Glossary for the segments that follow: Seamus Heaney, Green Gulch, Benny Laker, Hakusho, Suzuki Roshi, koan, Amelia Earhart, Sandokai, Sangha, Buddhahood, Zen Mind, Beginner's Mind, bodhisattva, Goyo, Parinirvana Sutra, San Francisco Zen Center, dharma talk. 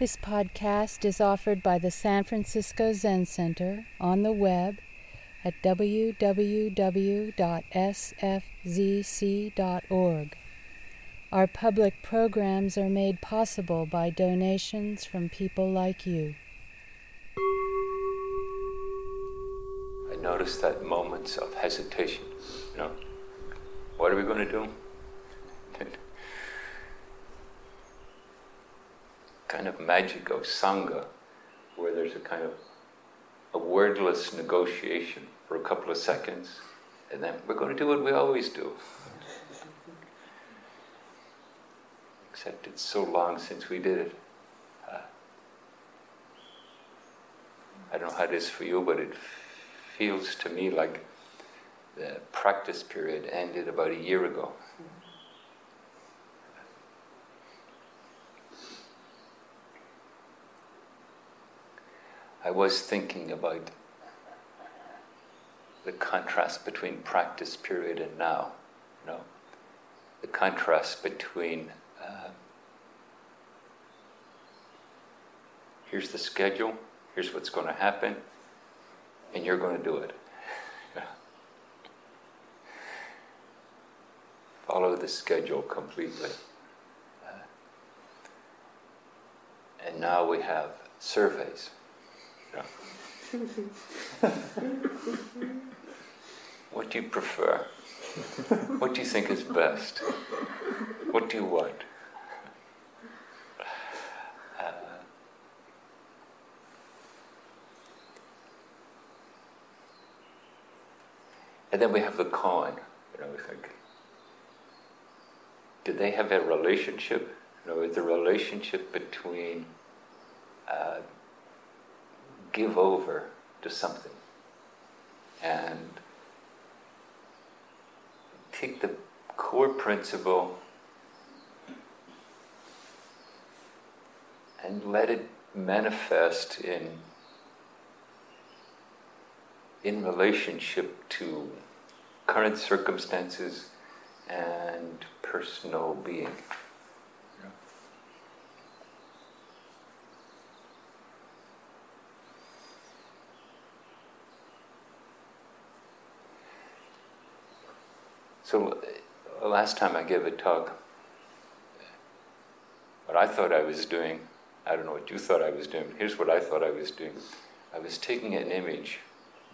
This podcast is offered by the San Francisco Zen Center on the web at www.sfzc.org. Our public programs are made possible by donations from people like you. I noticed that moments of hesitation, what are we going to do? Kind of magic of Sangha, where there's a kind of a wordless negotiation for a couple of seconds, and then we're going to do what we always do. Except it's so long since we did it. I don't know how it is for you, but it feels to me like the practice period ended about a year ago. I was thinking about the contrast between practice period and now. The contrast between here's the schedule, here's what's going to happen, and you're going to do it. Follow the schedule completely. And now we have surveys. What do you prefer? What do you think is best? What do you want? And then we have the koan. We think, do they have a relationship? Is the relationship between give over to something and take the core principle and let it manifest in relationship to current circumstances and personal being. So last time I gave a talk, what I thought I was doing, I don't know what you thought I was doing, but here's what I thought I was doing. I was taking an image,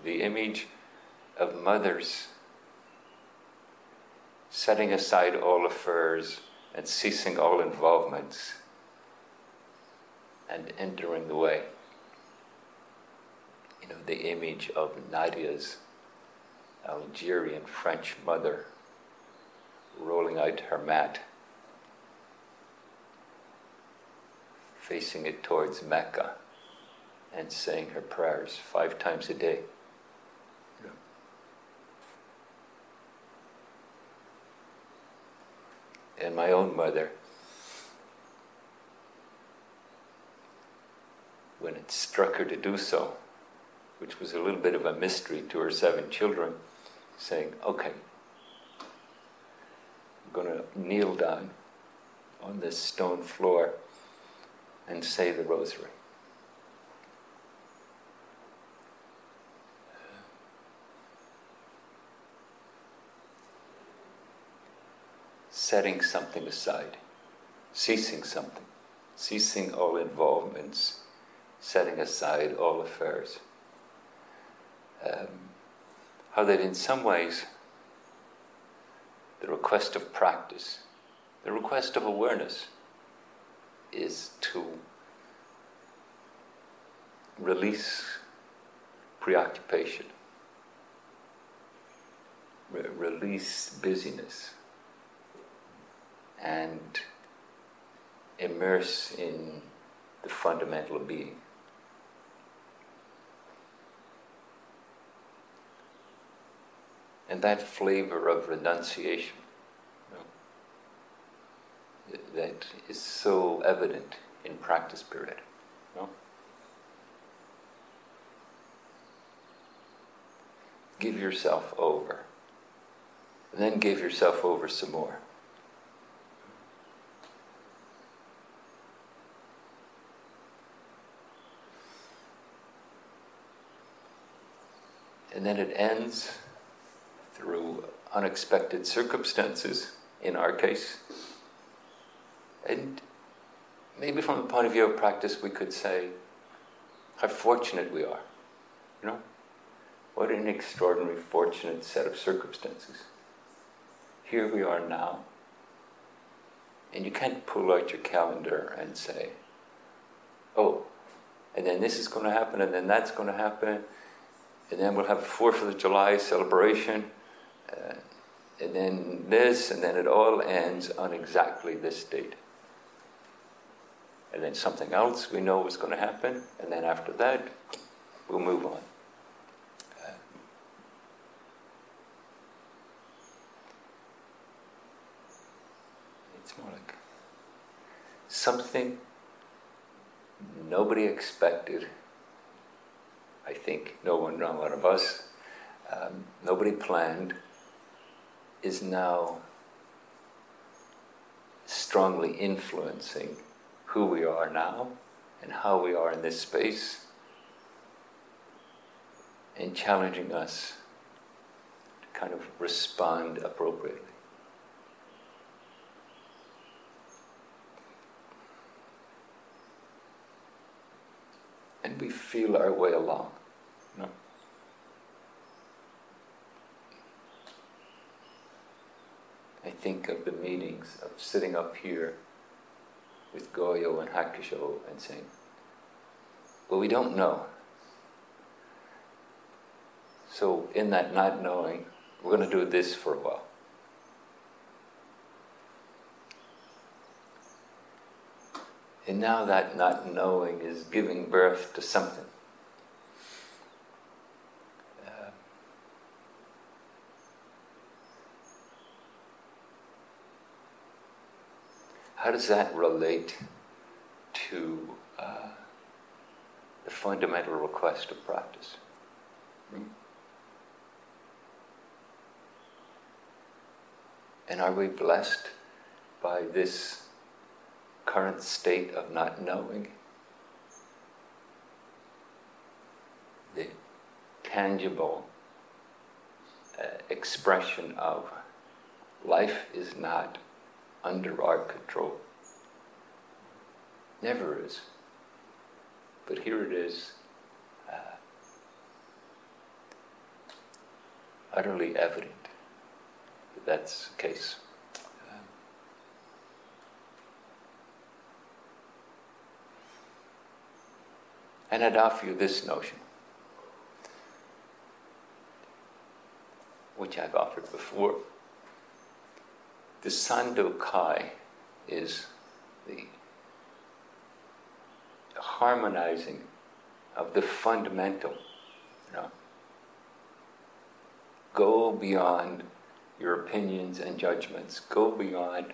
the image of mothers setting aside all affairs and ceasing all involvements and entering the way. The image of Nadia's Algerian French mother rolling out her mat, facing it towards Mecca, and saying her prayers 5 times a day. Yeah. And my own mother, when it struck her to do so, which was a little bit of a mystery to her 7 children, saying, okay, going to kneel down on this stone floor and say the rosary. Setting something aside, ceasing something, ceasing all involvements, setting aside all affairs. How that in some ways the request of practice, the request of awareness, is to release preoccupation, release busyness, and immerse in the fundamental being. And that flavor of renunciation that is so evident in practice period. Give yourself over, and then give yourself over some more. and then it ends through unexpected circumstances, in our case. And maybe from the point of view of practice, we could say how fortunate we are, you know? What an extraordinary, fortunate set of circumstances. Here we are now. And you can't pull out your calendar and say, oh, and then this is going to happen, and then that's going to happen, and then we'll have a 4th of July celebration, and then this, and then it all ends on exactly this date. And then something else we know is going to happen, and then after that, we'll move on. It's more like something nobody expected, I think, not one of us, nobody planned, is now strongly influencing who we are now and how we are in this space, and challenging us to kind of respond appropriately. And we feel our way along. No? I think of the meetings of sitting up here with Goyo and Hakusho and saying, well, we don't know. So in that not knowing, we're going to do this for a while. And now that not knowing is giving birth to something. How does that relate to the fundamental request of practice? And are we blessed by this current state of not knowing, the tangible expression of life is not under our control? Never is. But here it is, utterly evident that that's the case. And I'd offer you this notion, which I've offered before. The Sandokai is the harmonizing of the fundamental. You know, go beyond your opinions and judgments. Go beyond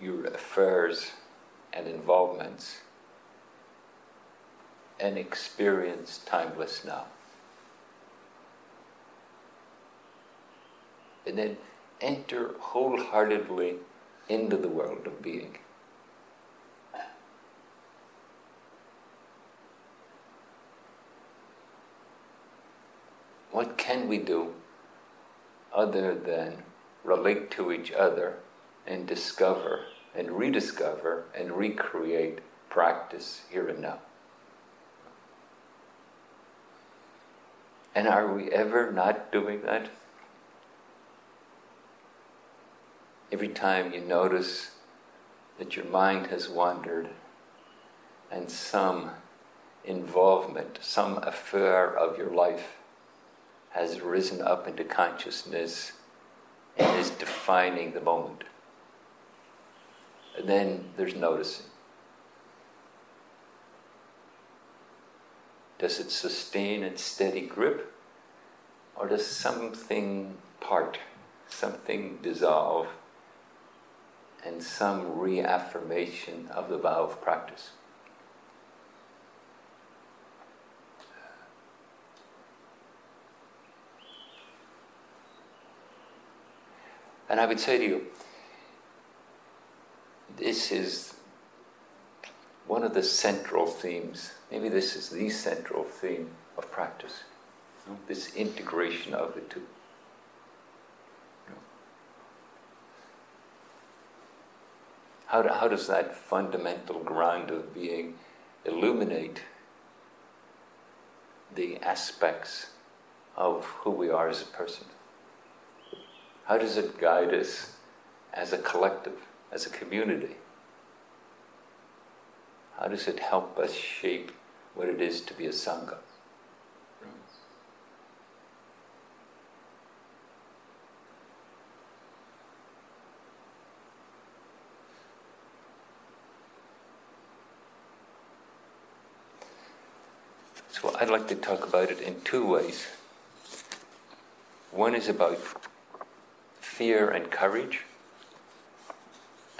your affairs and involvements, and experience timeless now. And then enter wholeheartedly into the world of being. What can we do other than relate to each other and discover and rediscover and recreate practice here and now? And are we ever not doing that? Every time you notice that your mind has wandered and some involvement, some affair of your life has risen up into consciousness and is defining the moment. And then there's noticing. Does it sustain its steady grip, or does something part, something dissolve, and some reaffirmation of the vow of practice? And I would say to you, this is one of the central themes, maybe this is the central theme of practice. This integration of the two. How does that fundamental ground of being illuminate the aspects of who we are as a person? How does it guide us as a collective, as a community? How does it help us shape what it is to be a Sangha? So I'd like to talk about it in two ways. One is about fear and courage,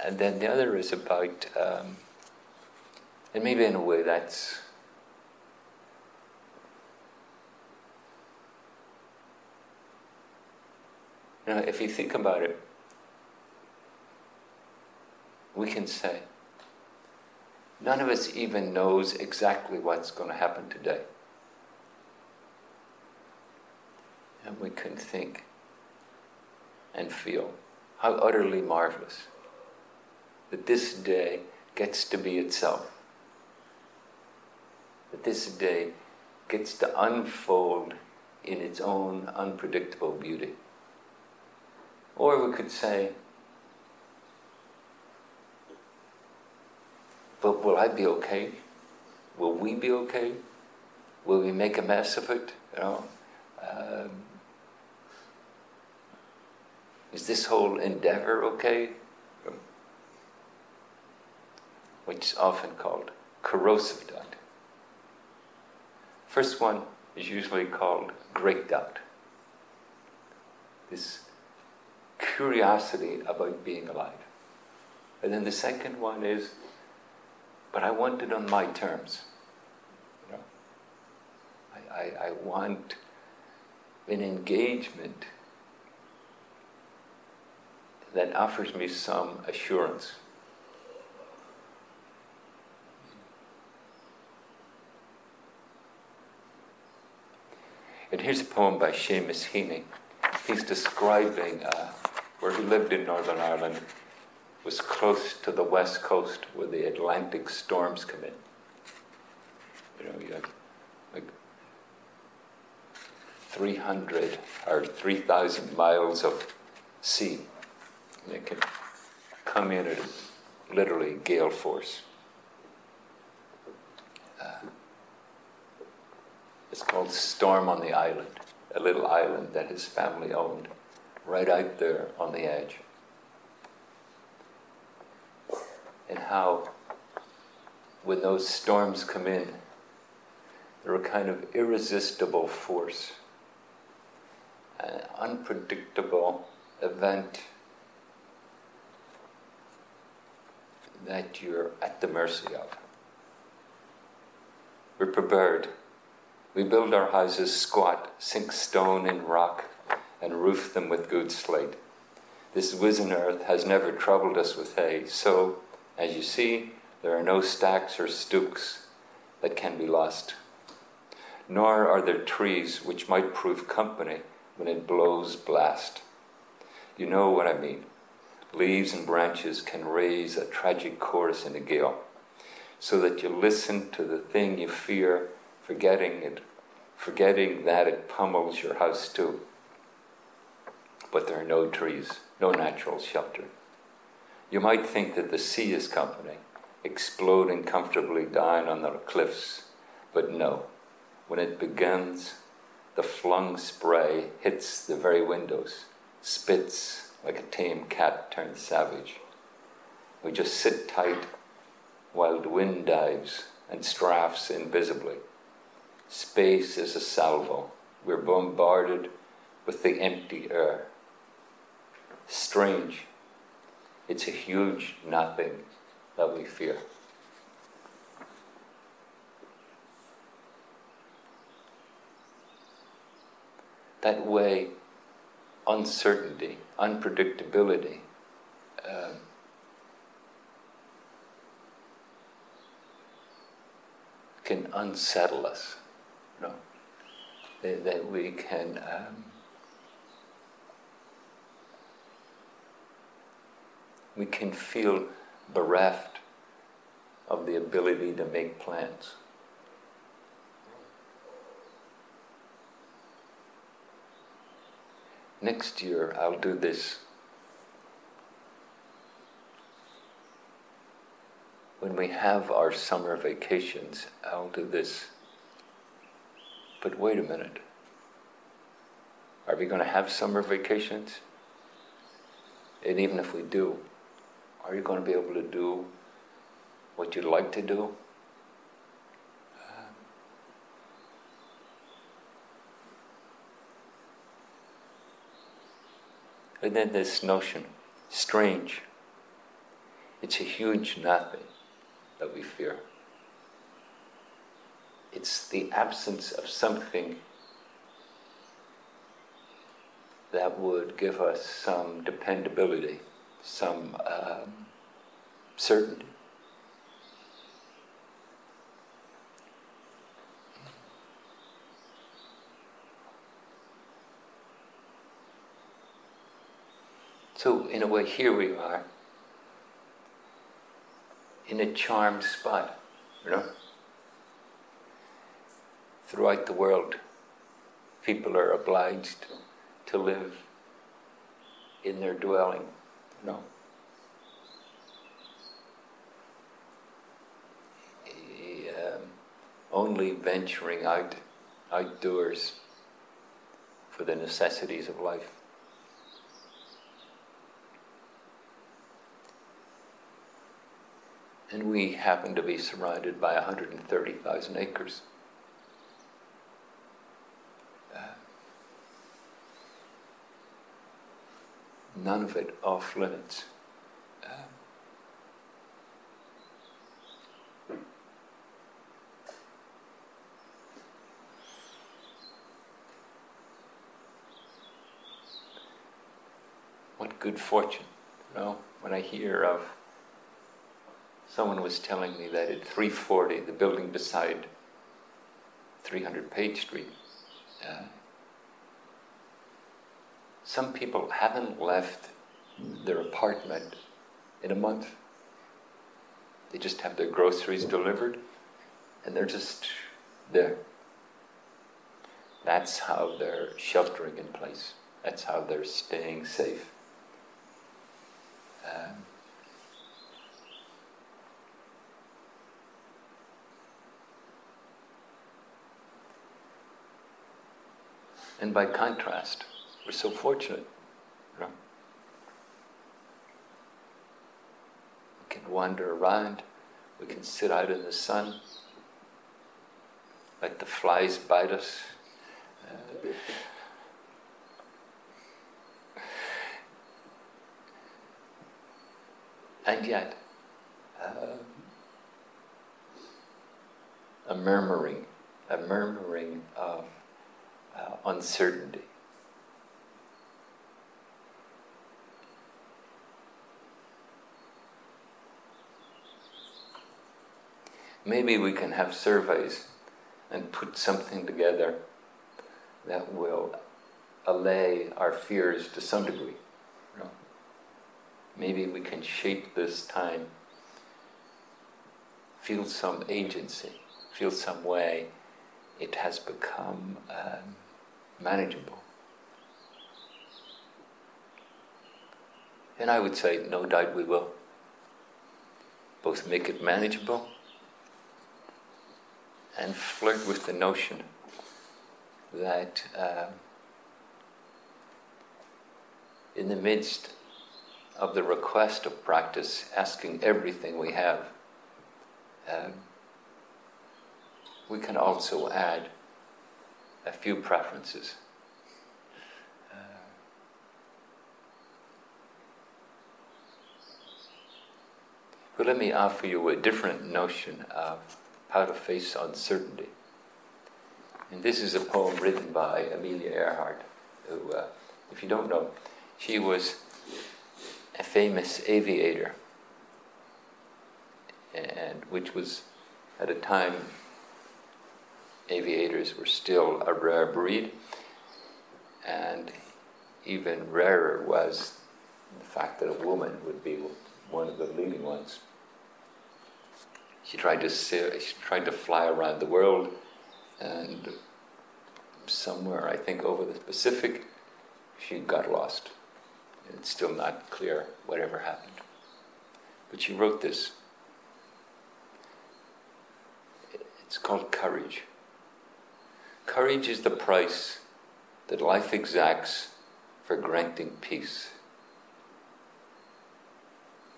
and then the other is about, and maybe in a way that's if you think about it, we can say, none of us even knows exactly what's going to happen today. And we can think and feel how utterly marvelous that this day gets to be itself. That this day gets to unfold in its own unpredictable beauty. Or we could say, but will I be okay? Will we be okay? Will we make a mess of it? Is this whole endeavor okay? Which is often called corrosive doubt. First one is usually called great doubt. This curiosity about being alive. And then the second one is, but I want it on my terms. I want an engagement that offers me some assurance. And here's a poem by Seamus Heaney. He's describing where he lived in Northern Ireland, was close to the west coast where the Atlantic storms come in. You have like 300 or 3,000 miles of sea. And it can come in at literally gale force. It's called Storm on the Island, a little island that his family owned, right out there on the edge. And how, when those storms come in, they're a kind of irresistible force, an unpredictable event that you're at the mercy of. We're prepared. We build our houses squat, sink stone in rock, and roof them with good slate. This wizened earth has never troubled us with hay, so, as you see, there are no stacks or stooks that can be lost, nor are there trees which might prove company when it blows blast. You know what I mean. Leaves and branches can raise a tragic chorus in a gale, so that you listen to the thing you fear, forgetting that it pummels your house too. But there are no trees, no natural shelter. You might think that the sea is company, exploding comfortably down on the cliffs, but no. When it begins, the flung spray hits the very windows, spits like a tame cat turned savage. We just sit tight while the wind dives and strafes invisibly. Space is a salvo. We're bombarded with the empty air. Strange. It's a huge nothing that we fear. That way, uncertainty, unpredictability, can unsettle us. that we can feel bereft of the ability to make plans. Next year I'll do this. When we have our summer vacations, I'll do this. But wait a minute. Are we going to have summer vacations? And even if we do, are you going to be able to do what you'd like to do? And then this notion, strange. It's a huge nothing that we fear. It's the absence of something that would give us some dependability, some certainty. So, in a way, here we are, in a charmed spot, you know? Throughout the world, people are obliged to live in their dwelling, you know? Only venturing outdoors for the necessities of life. And we happen to be surrounded by 130,000 acres. None of it off limits. What good fortune, you know, when I hear of someone was telling me that at 340, the building beside 300 Page Street, some people haven't left their apartment in a month. They just have their groceries delivered, and they're just there. That's how they're sheltering in place. That's how they're staying safe. And by contrast, we're so fortunate, you know? We can wander around, we can sit out in the sun, let the flies bite us. And yet, a murmuring of uncertainty. Maybe we can have surveys and put something together that will allay our fears to some degree. You know? Maybe we can shape this time, feel some agency, feel some way it has become manageable. And I would say, no doubt we will. Both make it manageable and flirt with the notion that in the midst of the request of practice, asking everything we have, we can also add a few preferences. But let me offer you a different notion of how to face uncertainty. And this is a poem written by Amelia Earhart, who, if you don't know, she was a famous aviator, and which was at a time aviators were still a rare breed, and even rarer was the fact that a woman would be one of the leading ones. She tried to fly around the world, and somewhere, I think, over the Pacific, she got lost. It's still not clear whatever happened. But she wrote this. It's called Courage. Courage is the price that life exacts for granting peace.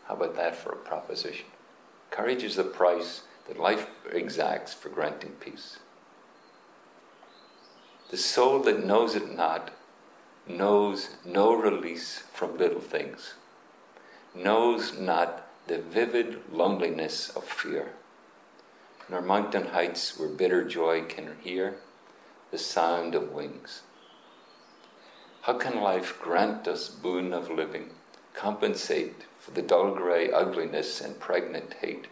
How about that for a proposition? Courage is the price that life exacts for granting peace. The soul that knows it not knows no release from little things, knows not the vivid loneliness of fear. Nor mountain heights where bitter joy can hear the sound of wings. How can life grant us boon of living, compensate for the dull grey ugliness and pregnant hate,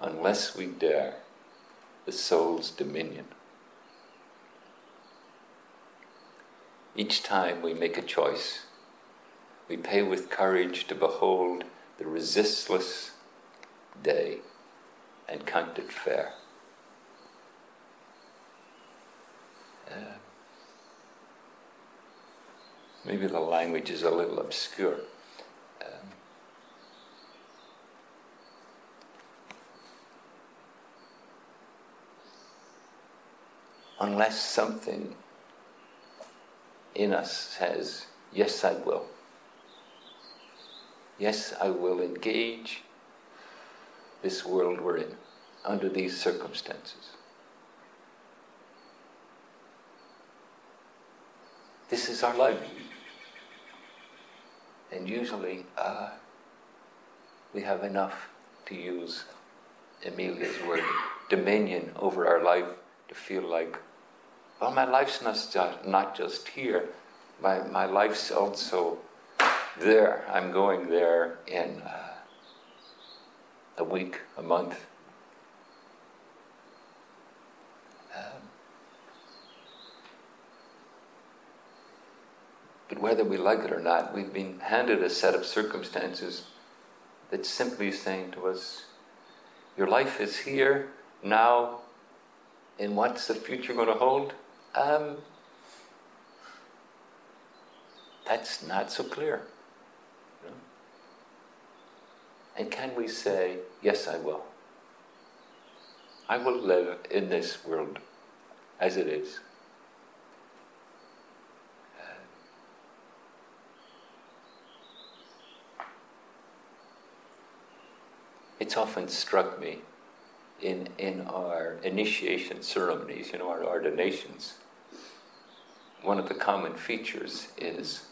unless we dare the soul's dominion? Each time we make a choice, we pay with courage to behold the resistless day and count it fair. Maybe the language is a little obscure. Unless something in us says, yes, I will. Yes, I will engage this world we're in under these circumstances. This is our life. And usually we have enough, to use Amelia's word, dominion over our life to feel like, well, my life's not just here. My life's also there. I'm going there in a week, a month. But whether we like it or not, we've been handed a set of circumstances that's simply saying to us, your life is here, now, and what's the future going to hold? That's not so clear. No? And can we say, yes, I will. I will live in this world as it is. It's often struck me in our initiation ceremonies, you know, our ordinations. One of the common features is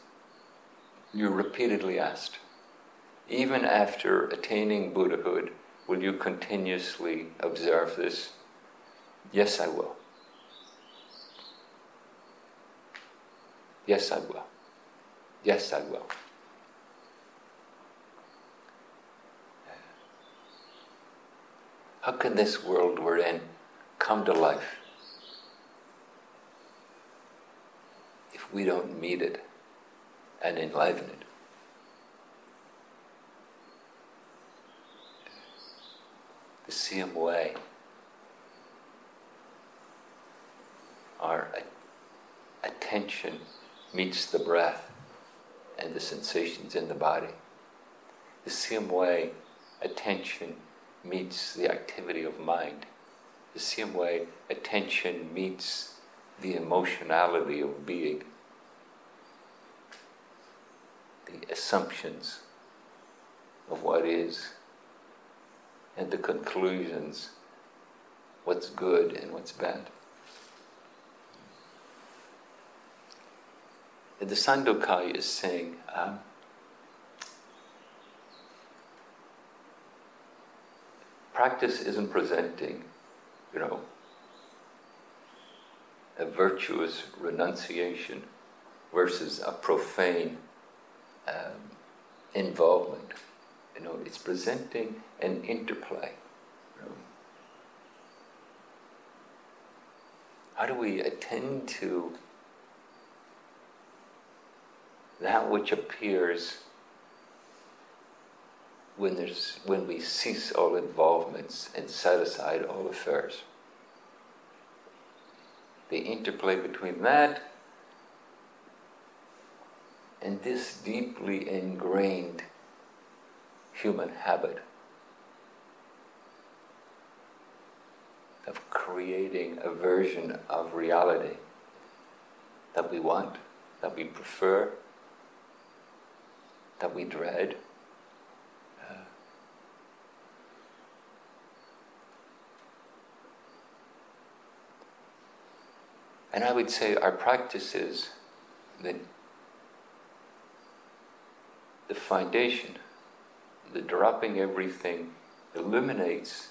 you're repeatedly asked, even after attaining Buddhahood, will you continuously observe this? Yes, I will. Yes, I will. Yes, I will. How can this world we're in come to life if we don't meet it and enliven it? The same way our attention meets the breath and the sensations in the body. The same way attention meets the activity of mind. The same way attention meets the emotionality of being. The assumptions of what is and the conclusions, what's good and what's bad. And the Sandokai is saying, practice isn't presenting, you know, a virtuous renunciation versus a profane involvement. You know, it's presenting an interplay. You know. How do we attend to that which appears when we cease all involvements and set aside all affairs? The interplay between that and this deeply ingrained human habit of creating a version of reality that we want, that we prefer, that we dread. And I would say our practices, the foundation, the dropping everything, illuminates,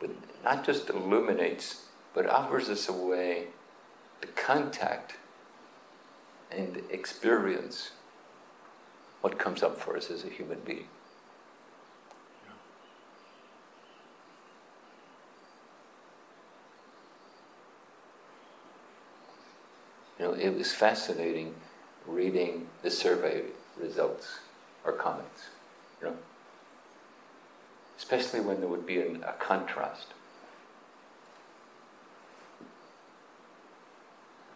but not just illuminates, but offers us a way to contact and experience what comes up for us as a human being. You know, it was fascinating reading the survey results or comments, you know, especially when there would be a contrast.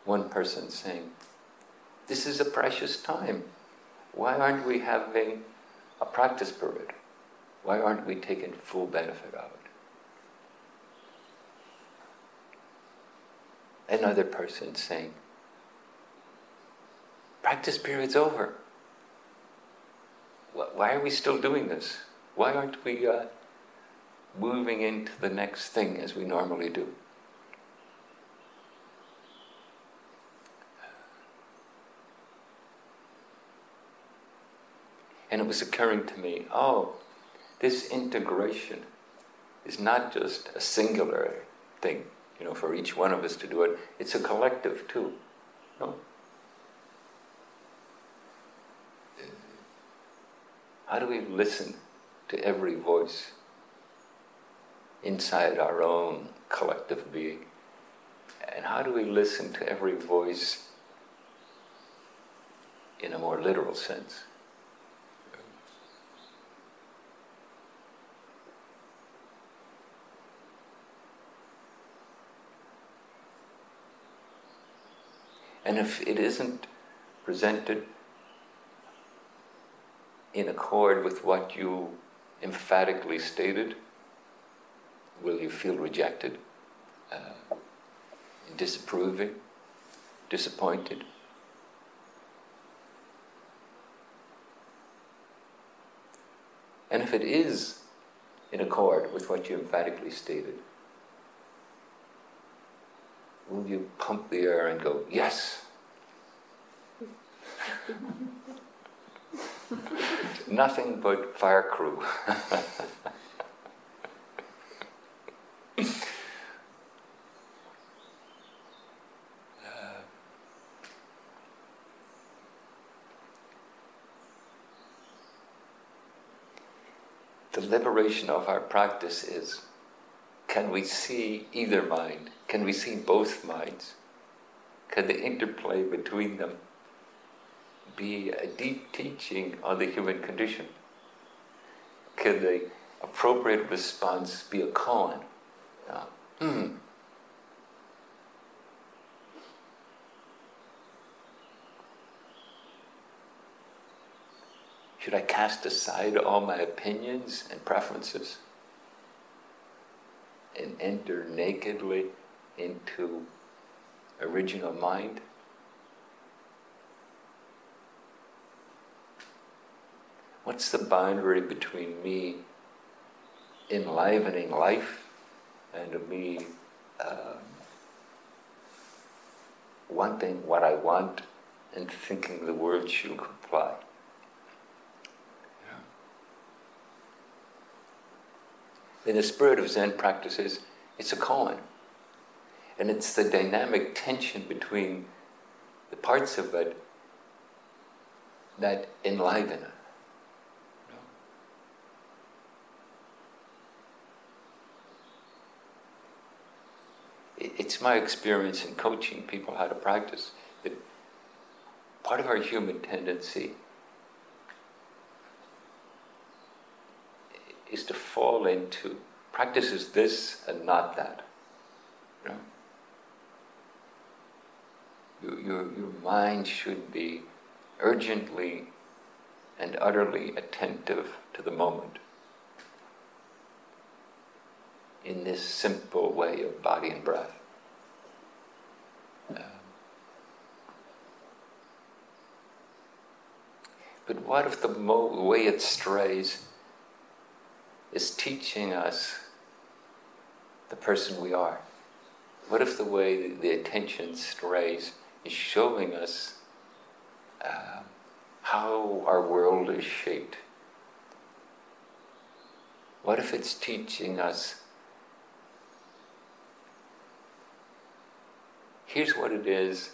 One person saying, "This is a precious time. Why aren't we having a practice period? Why aren't we taking full benefit of it?" Another person saying, "Practice period's over. Why are we still doing this? Why aren't we moving into the next thing as we normally do?" And it was occurring to me, oh, this integration is not just a singular thing, you know, for each one of us to do it. It's a collective too, you know? How do we listen to every voice inside our own collective being? And how do we listen to every voice in a more literal sense? And if it isn't presented in accord with what you emphatically stated, will you feel rejected, disapproving, disappointed? And if it is in accord with what you emphatically stated, will you pump the air and go, "Yes"? Nothing but fire crew. The liberation of our practice is, can we see either mind? Can we see both minds? Can the interplay between them be a deep teaching on the human condition? Can the appropriate response be a koan? Should I cast aside all my opinions and preferences and enter nakedly into original mind? What's the boundary between me enlivening life and me wanting what I want and thinking the world should comply? Yeah. In the spirit of Zen practices, it's a koan. And it's the dynamic tension between the parts of it that enliven it. it's my experience in coaching people how to practice that part of our human tendency is to fall into practices this and not that. You know? Your mind should be urgently and utterly attentive to the moment in this simple way of body and breath. But what if the way it strays is teaching us the person we are? What if the way the attention strays is showing us how our world is shaped? What if it's teaching us, here's what it is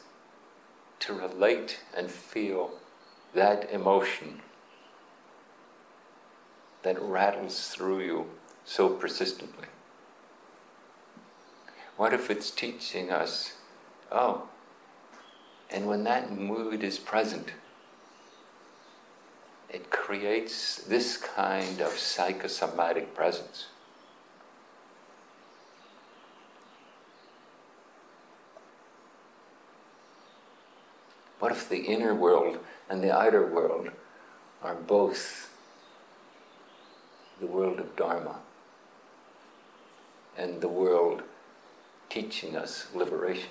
to relate and feel that emotion that rattles through you so persistently? What if it's teaching us, oh, and when that mood is present, it creates this kind of psychosomatic presence. What if the inner world and the outer world are both the world of Dharma and the world teaching us liberation?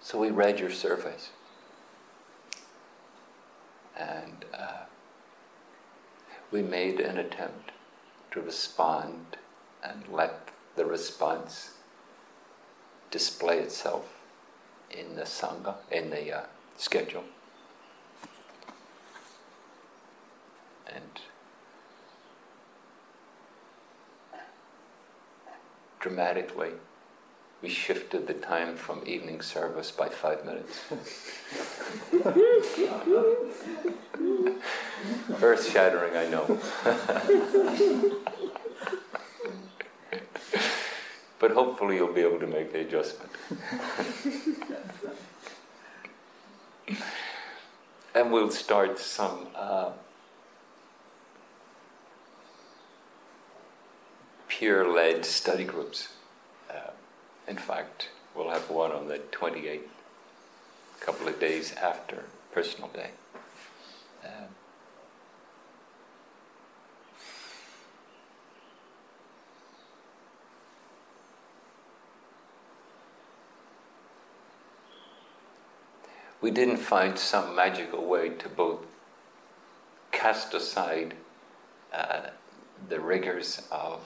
So we read your surveys, and we made an attempt to respond and let the response display itself in the Sangha, in the schedule. And dramatically, we shifted the time from evening service by 5 minutes. Earth-shattering, I know. But hopefully you'll be able to make the adjustment. And we'll start some peer-led study groups. In fact, we'll have one on the 28th, a couple of days after Personal Day. We didn't find some magical way to both cast aside the rigors of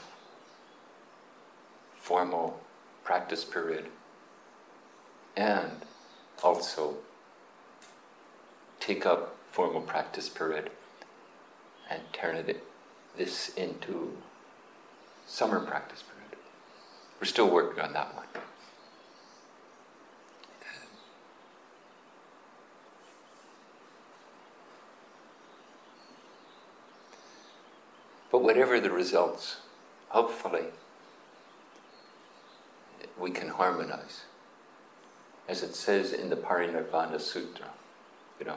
formal practice period, and also take up formal practice period and turn this into summer practice period. We're still working on that one. But whatever the results, hopefully we can harmonize. As it says in the Parinirvana Sutra, you know,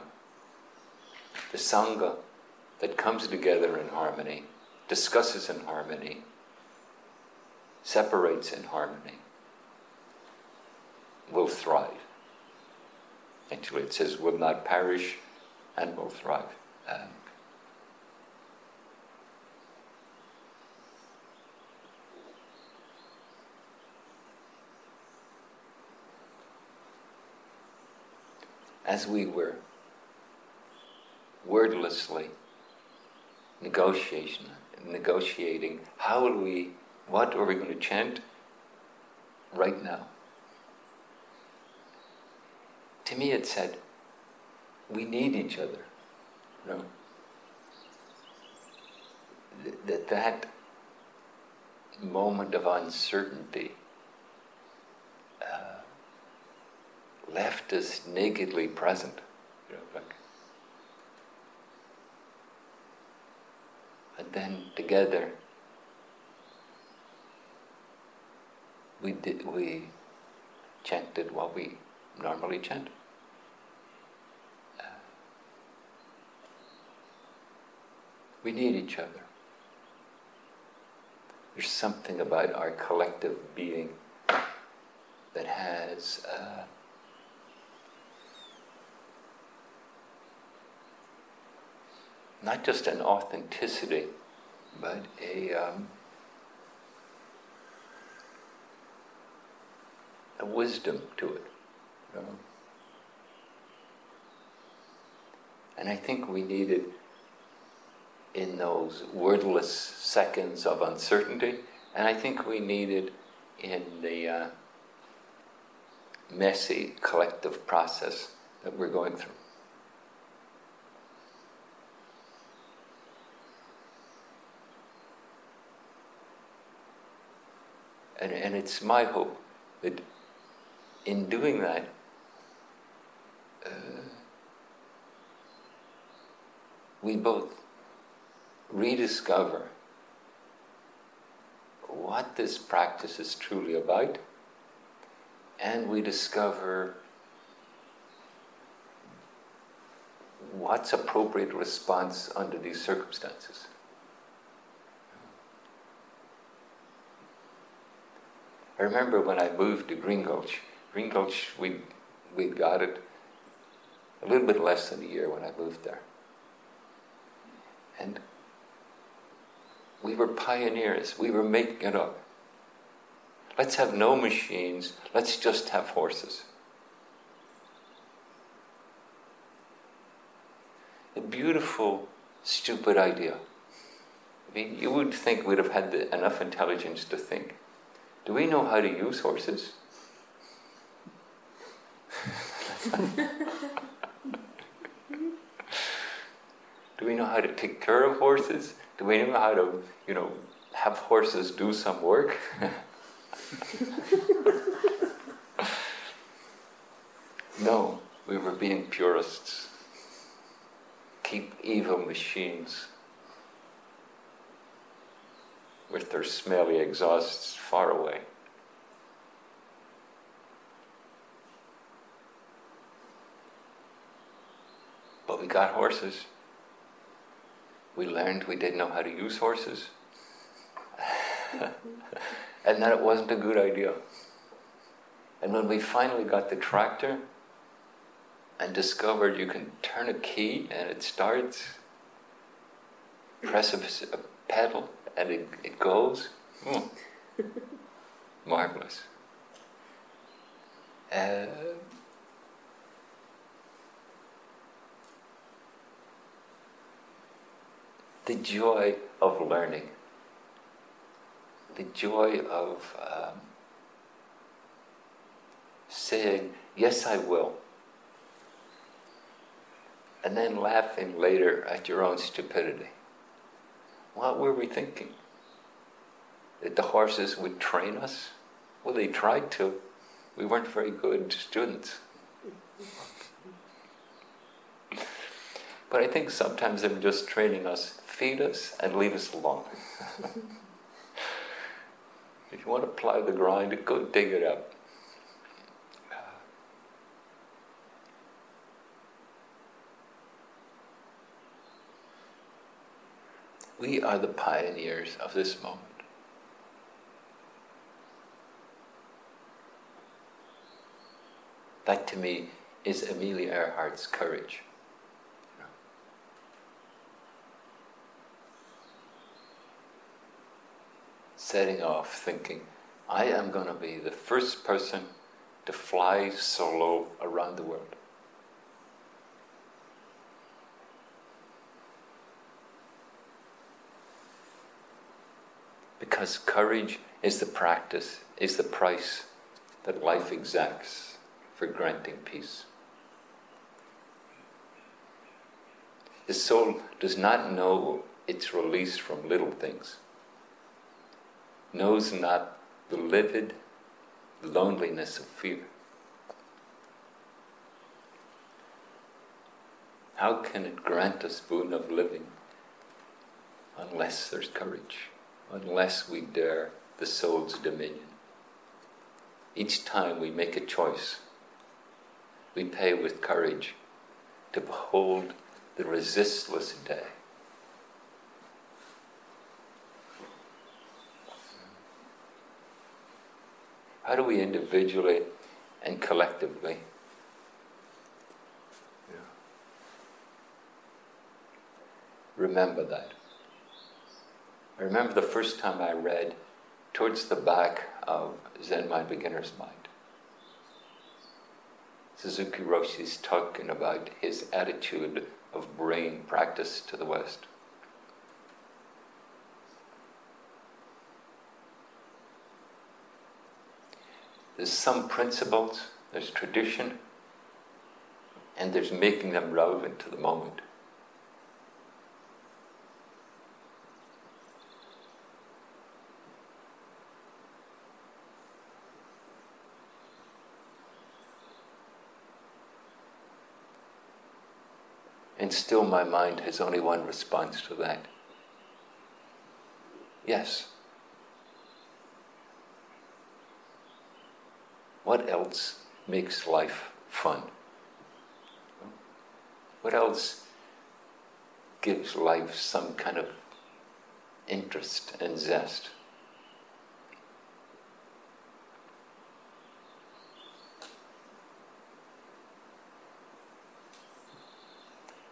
the Sangha that comes together in harmony, discusses in harmony, separates in harmony, will thrive. Actually, it says, will not perish and will thrive. As we were wordlessly negotiating, how will we, what are we going to chant right now? To me, it said, we need each other. You know? that moment of uncertainty left us nakedly present. You know, like, but then together we chanted what we normally chant. We need each other. There's something about our collective being that has not just an authenticity, but a wisdom to it. You know? And I think we need it in those wordless seconds of uncertainty, and I think we need it in the messy collective process that we're going through. And it's my hope that in doing that, we both rediscover what this practice is truly about, and we discover what's appropriate response under these circumstances. I remember when I moved to Green Gulch. Green Gulch, we'd got it a little bit less than a year when I moved there. And we were pioneers. We were making it up. Let's have no machines. Let's just have horses. A beautiful, stupid idea. I mean, you would think we'd have had enough intelligence to think, do we know how to use horses? Do we know how to take care of horses? Do we know how to, have horses do some work? No, we were being purists. Keep evil machines with their smelly exhausts far away. But we got horses. We learned we didn't know how to use horses, and that it wasn't a good idea. And when we finally got the tractor and discovered you can turn a key and it starts, press a pedal and it goes, marvelous. The joy of learning, the joy of saying, yes, I will, and then laughing later at your own stupidity. What were we thinking? That the horses would train us? Well, they tried to. We weren't very good students. But I think sometimes they're just training us, feed us and leave us alone. If you want to ply the grind, go dig it up. We are the pioneers of this moment. That to me is Amelia Earhart's courage. Setting off thinking, I am going to be the first person to fly solo around the world. Because courage is the practice, is the price that life exacts for granting peace. The soul does not know its release from little things, knows not the livid loneliness of fear. How can it grant us boon of living unless there's courage, unless we dare the soul's dominion? Each time we make a choice, we pay with courage to behold the resistless day. How do we individually and collectively remember that? I remember the first time I read towards the back of Zen Mind, Beginner's Mind. Suzuki Roshi's talking about his attitude of brain practice to the West. There's some principles, there's tradition, and there's making them relevant to the moment. And still my mind has only one response to that. Yes. What else makes life fun? What else gives life some kind of interest and zest?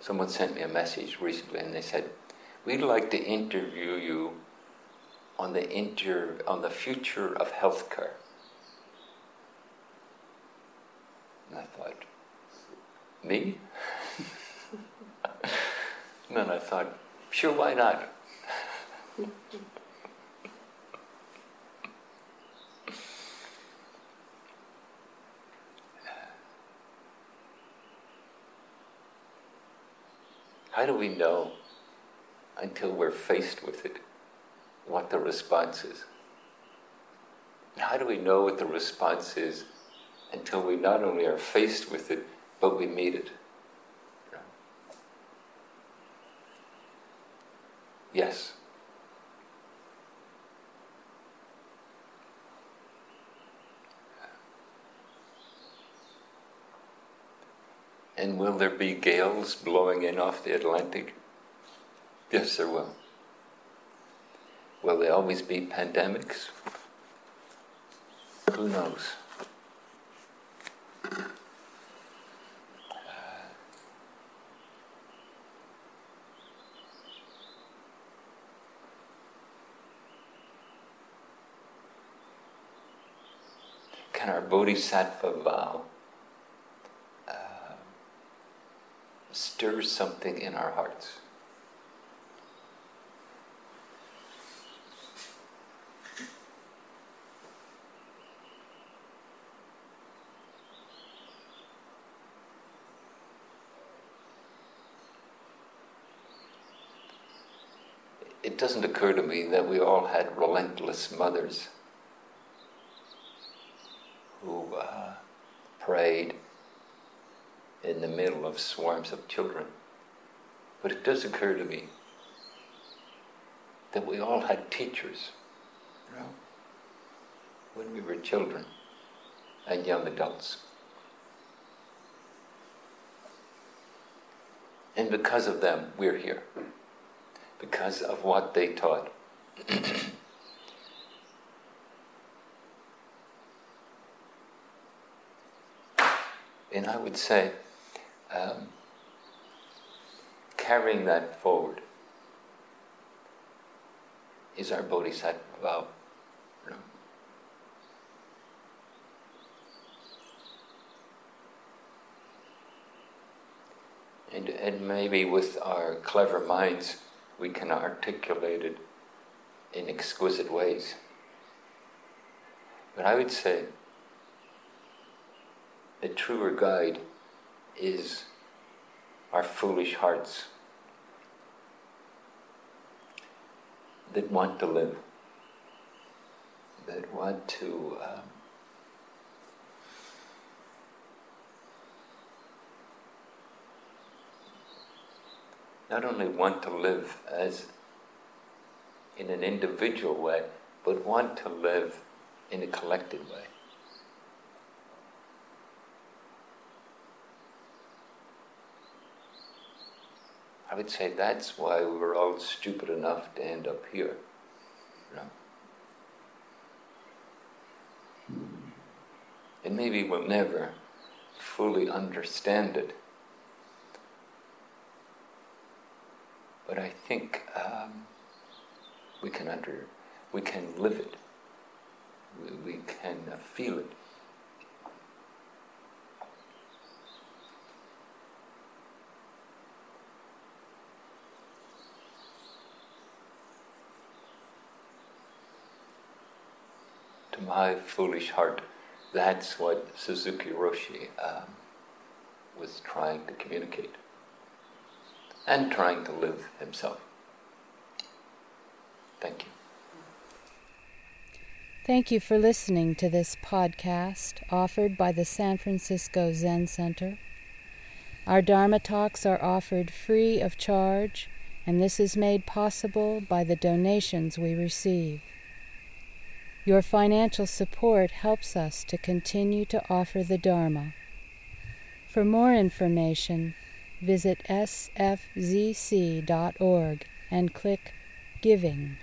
Someone sent me a message recently and they said, "We'd like to interview you on the future of healthcare." And I thought, me? And then I thought, sure, why not? How do we know until we're faced with it what the response is? How do we know what the response is until we not only are faced with it, but we meet it? Yes. And will there be gales blowing in off the Atlantic? Yes, there will. Will there always be pandemics? Who knows? Can our bodhisattva vow stir something in our hearts? It doesn't occur to me that we all had relentless mothers who prayed in the middle of swarms of children. But it does occur to me that we all had teachers, you know, when we were children and young adults. And because of them, we're here. Because of what they taught. And I would say, carrying that forward is our bodhisattva vow. And maybe with our clever minds we can articulate it in exquisite ways. But I would say a truer guide is our foolish hearts. that want to live, that want to not only want to live as in an individual way, but want to live in a collected way. I would say that's why we were all stupid enough to end up here. You know? And maybe we'll never fully understand it. But I think we can live it. We can feel it. To my foolish heart, that's what Suzuki Roshi was trying to communicate and trying to live himself. Thank you. Thank you for listening to this podcast offered by the San Francisco Zen Center. Our Dharma Talks are offered free of charge, and this is made possible by the donations we receive. Your financial support helps us to continue to offer the Dharma. For more information, visit sfzc.org and click Giving.